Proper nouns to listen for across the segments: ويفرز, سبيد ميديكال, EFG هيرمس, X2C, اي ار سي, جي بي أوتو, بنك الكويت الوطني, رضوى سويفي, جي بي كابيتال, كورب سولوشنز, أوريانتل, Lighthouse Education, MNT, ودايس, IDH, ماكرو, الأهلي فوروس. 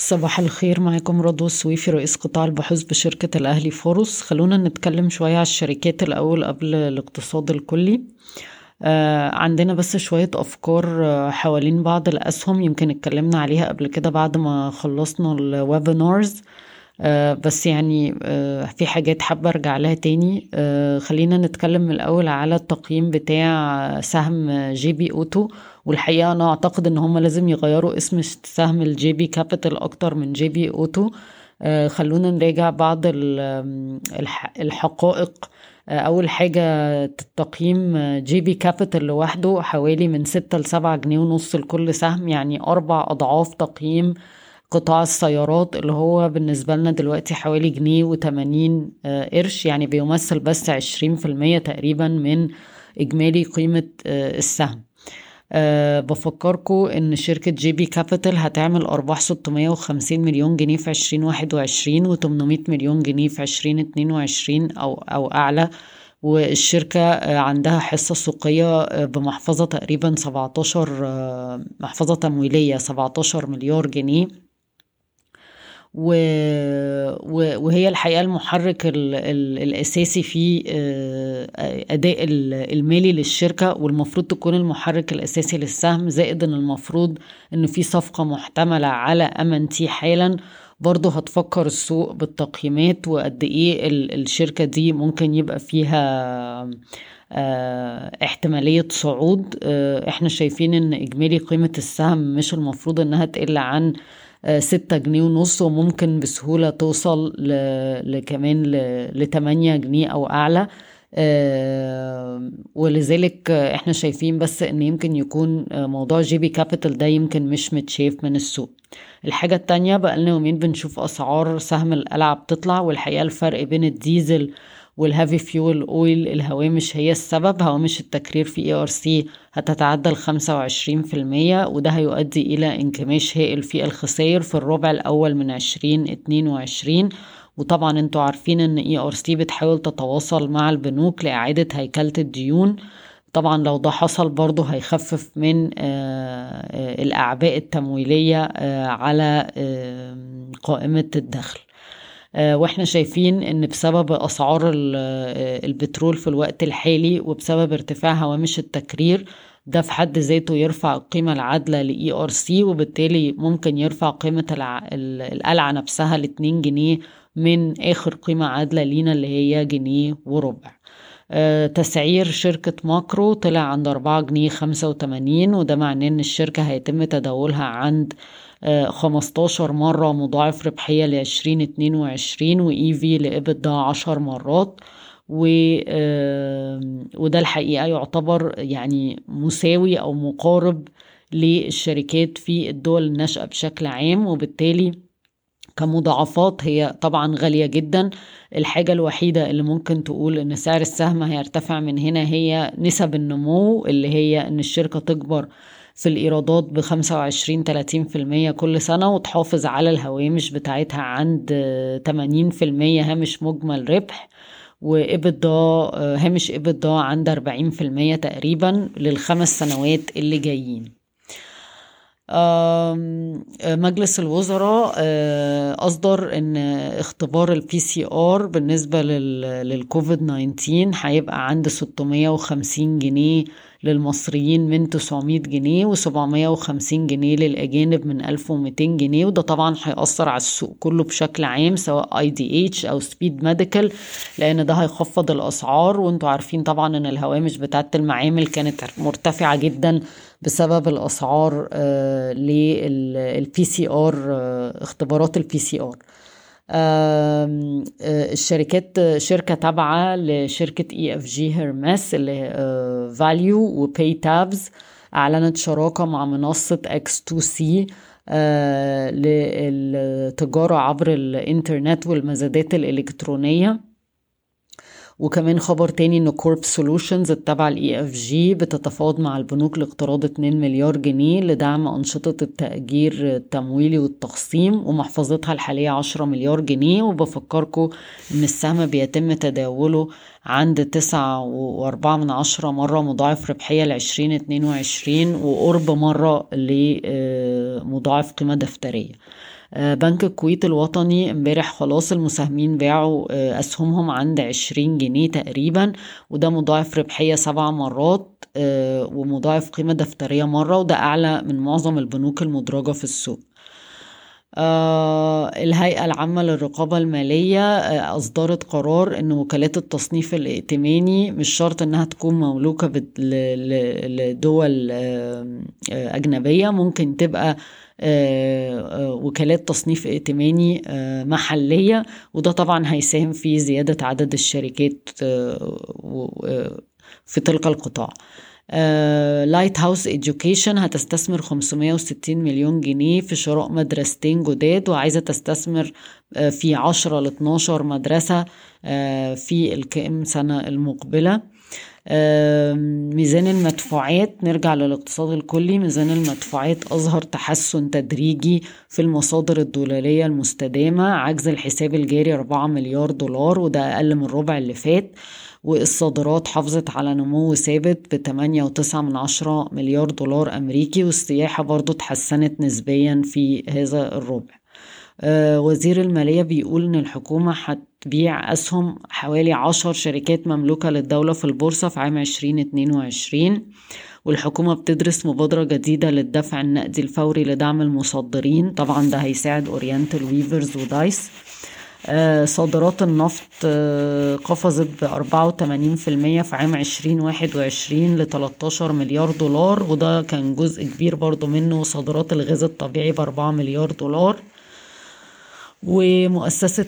صباح الخير، معاكم رضوى سويفي رئيس قطاع البحوث بشركة الأهلي فوروس. خلونا نتكلم شوية على الشركات الأول قبل الاقتصاد الكلي. عندنا بس شوية أفكار حوالين بعض الأسهم يمكن اتكلمنا عليها قبل كده بعد ما خلصنا الويبينارز، بس يعني في حاجات حابة أرجع لها تاني. خلينا نتكلم الأول على التقييم بتاع سهم جي بي أوتو، والحقيقة أنا أعتقد إن هم لازم يغيروا اسم سهم الجي بي كابيتال أكتر من جي بي أوتو. خلونا نراجع بعض الحقائق. أول حاجة، التقييم جي بي كابيتال لوحده حوالي من 6 ل7.5 جنيه لكل سهم، يعني 4 أضعاف تقييم قطاع السيارات اللي هو بالنسبة لنا دلوقتي حوالي 1.80 جنيه، يعني بيمثل بس 20% تقريبا من إجمالي قيمة السهم. بفكركم إن شركة جي بي كابيتال هتعمل أرباح 650 مليون جنيه في 2021 و 800 مليون جنيه في 2022 أو أعلى، والشركة عندها حصة سوقية بمحفظة تقريبا 17 محفظة تمويلية 17 مليار جنيه، وهي الحقيقة المحرك الأساسي في أداء المالي للشركة، والمفروض تكون المحرك الأساسي للسهم، زائد أن المفروض أن في صفقة محتملة على MNT حالا برضو هتفكر السوق بالتقييمات وقد إيه الشركة دي ممكن يبقى فيها احتمالية صعود. احنا شايفين أن إجمالي قيمة السهم مش المفروض أنها تقل عن 6.5 جنيه، وممكن بسهولة توصل لكمان 8 جنيه أو أعلى، ولذلك احنا شايفين بس ان يمكن يكون موضوع جي بي كابيتال ده يمكن مش متشاف من السوق. الحاجة التانية، بقالنا يومين بنشوف أسعار سهم القلعة بتطلع، والحقيقة الفرق بين الديزل والهافي فيول اويل الهوامش هي السبب. هوامش التكرير في اي ار سي هتتعدى 25%، وده هيؤدي الى انكماش هائل في الخسائر في الربع الاول من 2022. وطبعا انتوا عارفين ان اي ار سي بتحاول تتواصل مع البنوك لاعاده هيكله الديون، طبعا لو ده حصل برضو هيخفف من الاعباء التمويليه على قائمه الدخل. واحنا شايفين ان بسبب اسعار البترول في الوقت الحالي وبسبب ارتفاع هوامش التكرير ده في حد ذاته يرفع القيمة العادلة لإي آر سي، وبالتالي ممكن يرفع قيمة القلعة نفسها 2 جنيه من آخر قيمة عادلة لينا اللي هي 1.25 جنيه. تسعير شركة ماكرو طلع عند 4.85 جنيه، وده معناه إن الشركة هيتم تداولها عند 15 مرة مضاعف ربحية ل2022، وإيفي لإبدا 10 مرات، وده الحقيقة يعتبر يعني مساوي أو مقارب للشركات في الدول الناشئة بشكل عام، وبالتالي كمضاعفات هي طبعا غالية جدا. الحاجة الوحيدة اللي ممكن تقول إن سعر السهم هيرتفع من هنا هي نسب النمو، اللي هي إن الشركة تكبر في الإيرادات ب25-30% كل سنة، وتحافظ على الهوامش بتاعتها عند 80% هامش مجمل ربح، وإبدا هامش إبدا عند 40% تقريبا لل5 سنوات اللي جايين. مجلس الوزراء أصدر إن اختبار الPCR بالنسبة للكوفيد-19 هيبقى عند 650 جنيه للمصريين من 900 جنيه، و750 جنيه للأجانب من 1200 جنيه، وده طبعا هيأثر على السوق كله بشكل عام سواء IDH أو سبيد ميديكال، لأن ده هيخفض الأسعار. وانتوا عارفين طبعا أن الهوامش بتاعت المعامل كانت مرتفعة جدا بسبب الأسعار للPCR، اختبارات الPCR. الشركات شركة تابعة لشركة EFG هيرمس اللي فاليو وPayTabs أعلنت شراكة مع منصة X2C للتجارة عبر الإنترنت والمزادات الإلكترونية. وكمان خبر تاني إن كورب سولوشنز التابعة لEFG بتتفاوض مع البنوك لاقتراض 2 مليار جنيه لدعم أنشطة التأجير التمويلي والتخصيم، ومحفظتها الحالية 10 مليار جنيه. وبفكركم إن السهم بيتم تداوله عند 9.4 مرة مضاعف ربحية ل2022 وقرب مرة لمضاعف قيمة دفترية. بنك الكويت الوطني امبارح خلاص المساهمين باعوا أسهمهم عند 20 جنيه تقريبا، وده مضاعف ربحية 7 مرات ومضاعف قيمة دفترية مرة، وده أعلى من معظم البنوك المدرجة في السوق. الهيئة العامة للرقابة المالية أصدرت قرار إن وكالات التصنيف الائتماني مش شرط إنها تكون مملوكة لدول أجنبية، ممكن تبقى وكالات تصنيف ائتماني محلية، وده طبعا هيساهم في زيادة عدد الشركات في تلك القطاع. Lighthouse Education هتستثمر 560 مليون جنيه في شراء مدرستين جداد، وعايزة تستثمر في 10-12 مدرسة في الكام سنة المقبلة. ميزان المدفوعات، نرجع للاقتصاد الكلي. ميزان المدفوعات أظهر تحسن تدريجي في المصادر الدولارية المستدامة، عجز الحساب الجاري 4 مليار دولار، وده أقل من الربع اللي فات، والصادرات حافظت على نمو ثابت ب 8.9 مليار دولار أمريكي، والسياحة برضو تحسنت نسبيا في هذا الربع. وزير المالية بيقول إن الحكومة هتبيع أسهم حوالي 10 شركات مملوكة للدولة في البورصة في عام 2022، والحكومة بتدرس مبادرة جديدة للدفع النقدي الفوري لدعم المصدرين، طبعا ده هيساعد أوريانتل ويفرز ودايس. صادرات النفط قفزت ب 84% في عام 2021 ل 13 مليار دولار، وده كان جزء كبير برضو منه صادرات الغاز الطبيعي ب 4 مليار دولار. ومؤسسة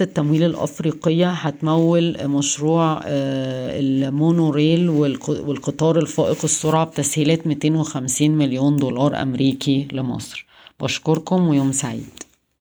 التمويل الأفريقية هتمول مشروع المونوريل والقطار الفائق السرعة بتسهيلات 250 مليون دولار أمريكي لمصر. بشكركم ويوم سعيد.